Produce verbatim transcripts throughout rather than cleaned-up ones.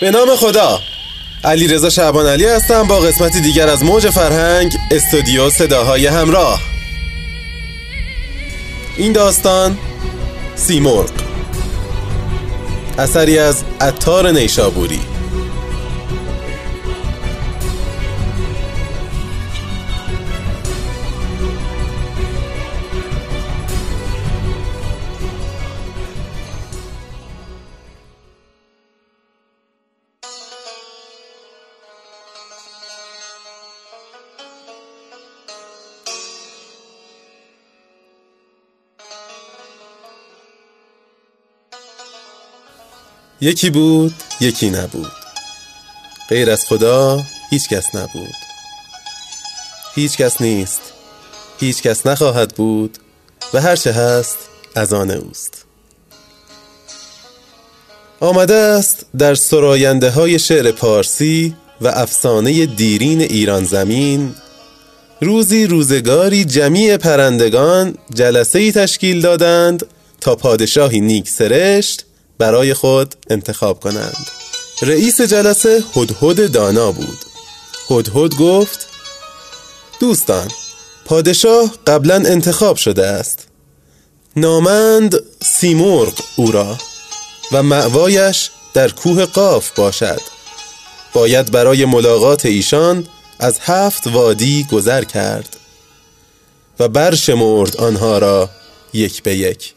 به نام خدا، علیرضا شعبانعلی هستم با قسمتی دیگر از موج فرهنگ، استودیو صداهای همراه. این داستان سیمرغ، اثری از عطار نیشابوری. یکی بود، یکی نبود. غیر از خدا هیچ کس نبود. هیچ کس نیست، هیچ کس نخواهد بود و هر چه هست از آن اوست. آمده است در سراینده های شعر پارسی و افسانه دیرین ایران زمین، روزی روزگاری جمیع پرندگان جلسه‌ای تشکیل دادند تا پادشاهی نیک سرشت برای خود انتخاب کنند. رئیس جلسه هدهد دانا بود. هدهد گفت: دوستان، پادشاه قبلا انتخاب شده است. نامند سیمرغ او را و مأوایش در کوه قاف باشد. باید برای ملاقات ایشان از هفت وادی گذر کرد و برشمرد آنها را یک به یک.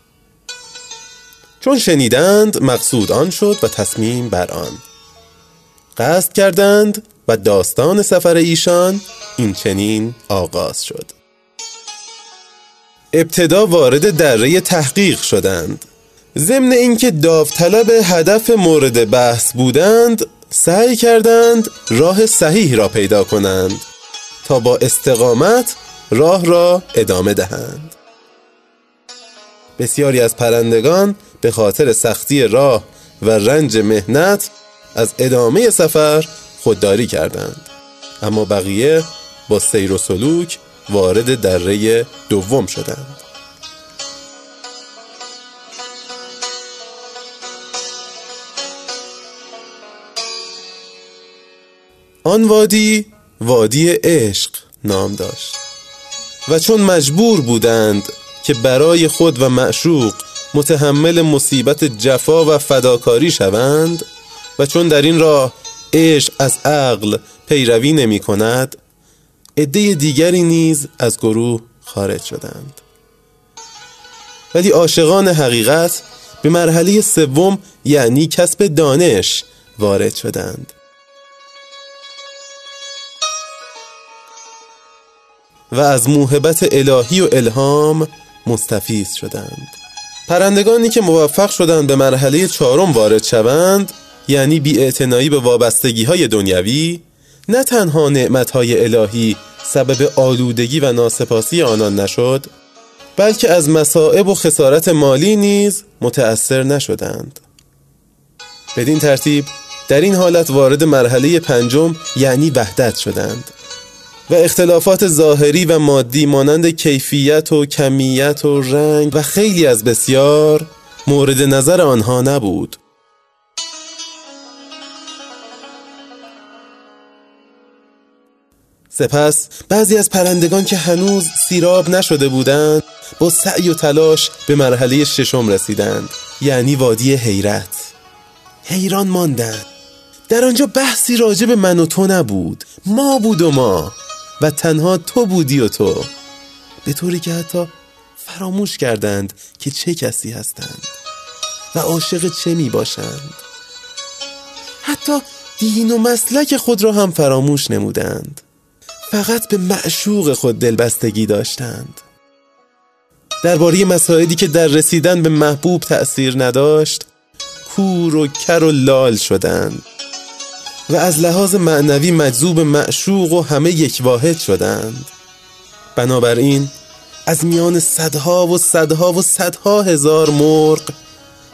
چون شنیدند مقصود آن شد و تصمیم بر آن قصد کردند و داستان سفر ایشان این چنین آغاز شد. ابتدا وارد دره تحقیق شدند. ضمن اینکه داوطلب هدف مورد بحث بودند، سعی کردند راه صحیح را پیدا کنند تا با استقامت راه را ادامه دهند. بسیاری از پرندگان به خاطر سختی راه و رنج مهنت از ادامه سفر خودداری کردند، اما بقیه با سیر و سلوک وارد دره دوم شدند. آن وادی، وادی عشق نام داشت و چون مجبور بودند که برای خود و معشوق متحمل مصیبت جفا و فداکاری شوند و چون در این راه عشق از عقل پیروی نمی کند، عده دیگری نیز از گروه خارج شدند. ولی عاشقان حقیقت به مرحله سوم، یعنی کسب دانش، وارد شدند و از موهبت الهی و الهام مستفیض شدند. پرندگانی که موفق شدند به مرحله چهارم وارد شوند، یعنی بی‌اعتنایی به وابستگی‌های دنیوی، نه تنها نعمت‌های الهی سبب آلودگی و ناسپاسی آنان نشد، بلکه از مصائب و خسارت مالی نیز متأثر نشدند. بدین ترتیب در این حالت وارد مرحله پنجم، یعنی وحدت شدند و اختلافات ظاهری و مادی مانند کیفیت و کمیت و رنگ و خیلی از بسیار مورد نظر آنها نبود. سپس بعضی از پرندگان که هنوز سیراب نشده بودند، با سعی و تلاش به مرحله ششم رسیدند، یعنی وادی حیرت. حیران ماندند. در آنجا بحثی راجع به من و تو نبود، ما بود و ما و تنها تو بودی و تو، به طوری که حتی فراموش کردند که چه کسی هستند و عاشق چه می باشند. حتی دین و مسلک خود را هم فراموش نمودند. فقط به معشوق خود دلبستگی داشتند. درباره مسائلی که در رسیدن به محبوب تأثیر نداشت، کور و کر و لال شدند و از لحاظ معنوی مجذوب معشوق و همه یک واحد شدند. بنابراین از میان صدها و صدها و صدها هزار مرغ،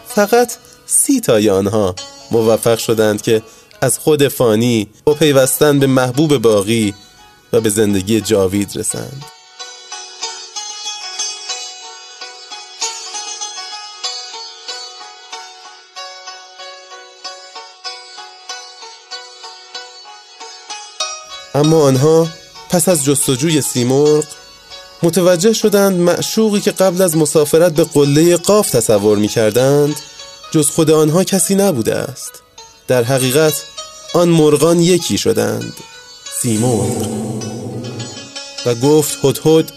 فقط سی تای آنها موفق شدند که از خود فانی و پیوستن به محبوب باقی و به زندگی جاوید رسند. اما آنها پس از جستجوی سیمرغ متوجه شدند معشوقی که قبل از مسافرت به قله قاف تصور می کردند جز خود آنها کسی نبوده است. در حقیقت آن مرغان یکی شدند، سیمرغ. و گفت هدهد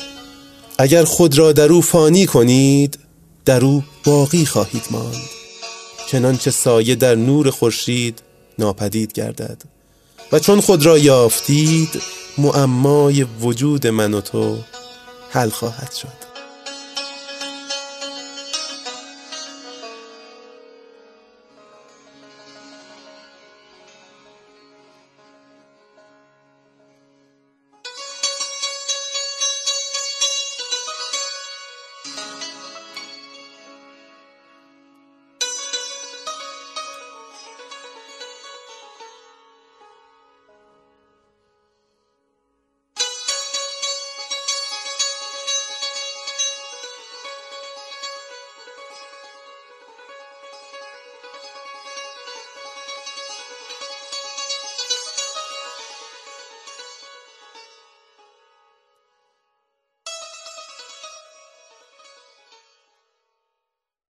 اگر خود را در او فانی کنید در او باقی خواهید ماند، چنانچه سایه در نور خورشید ناپدید گردد. و چون خود را یافتید معمای وجود من و تو حل خواهد شد.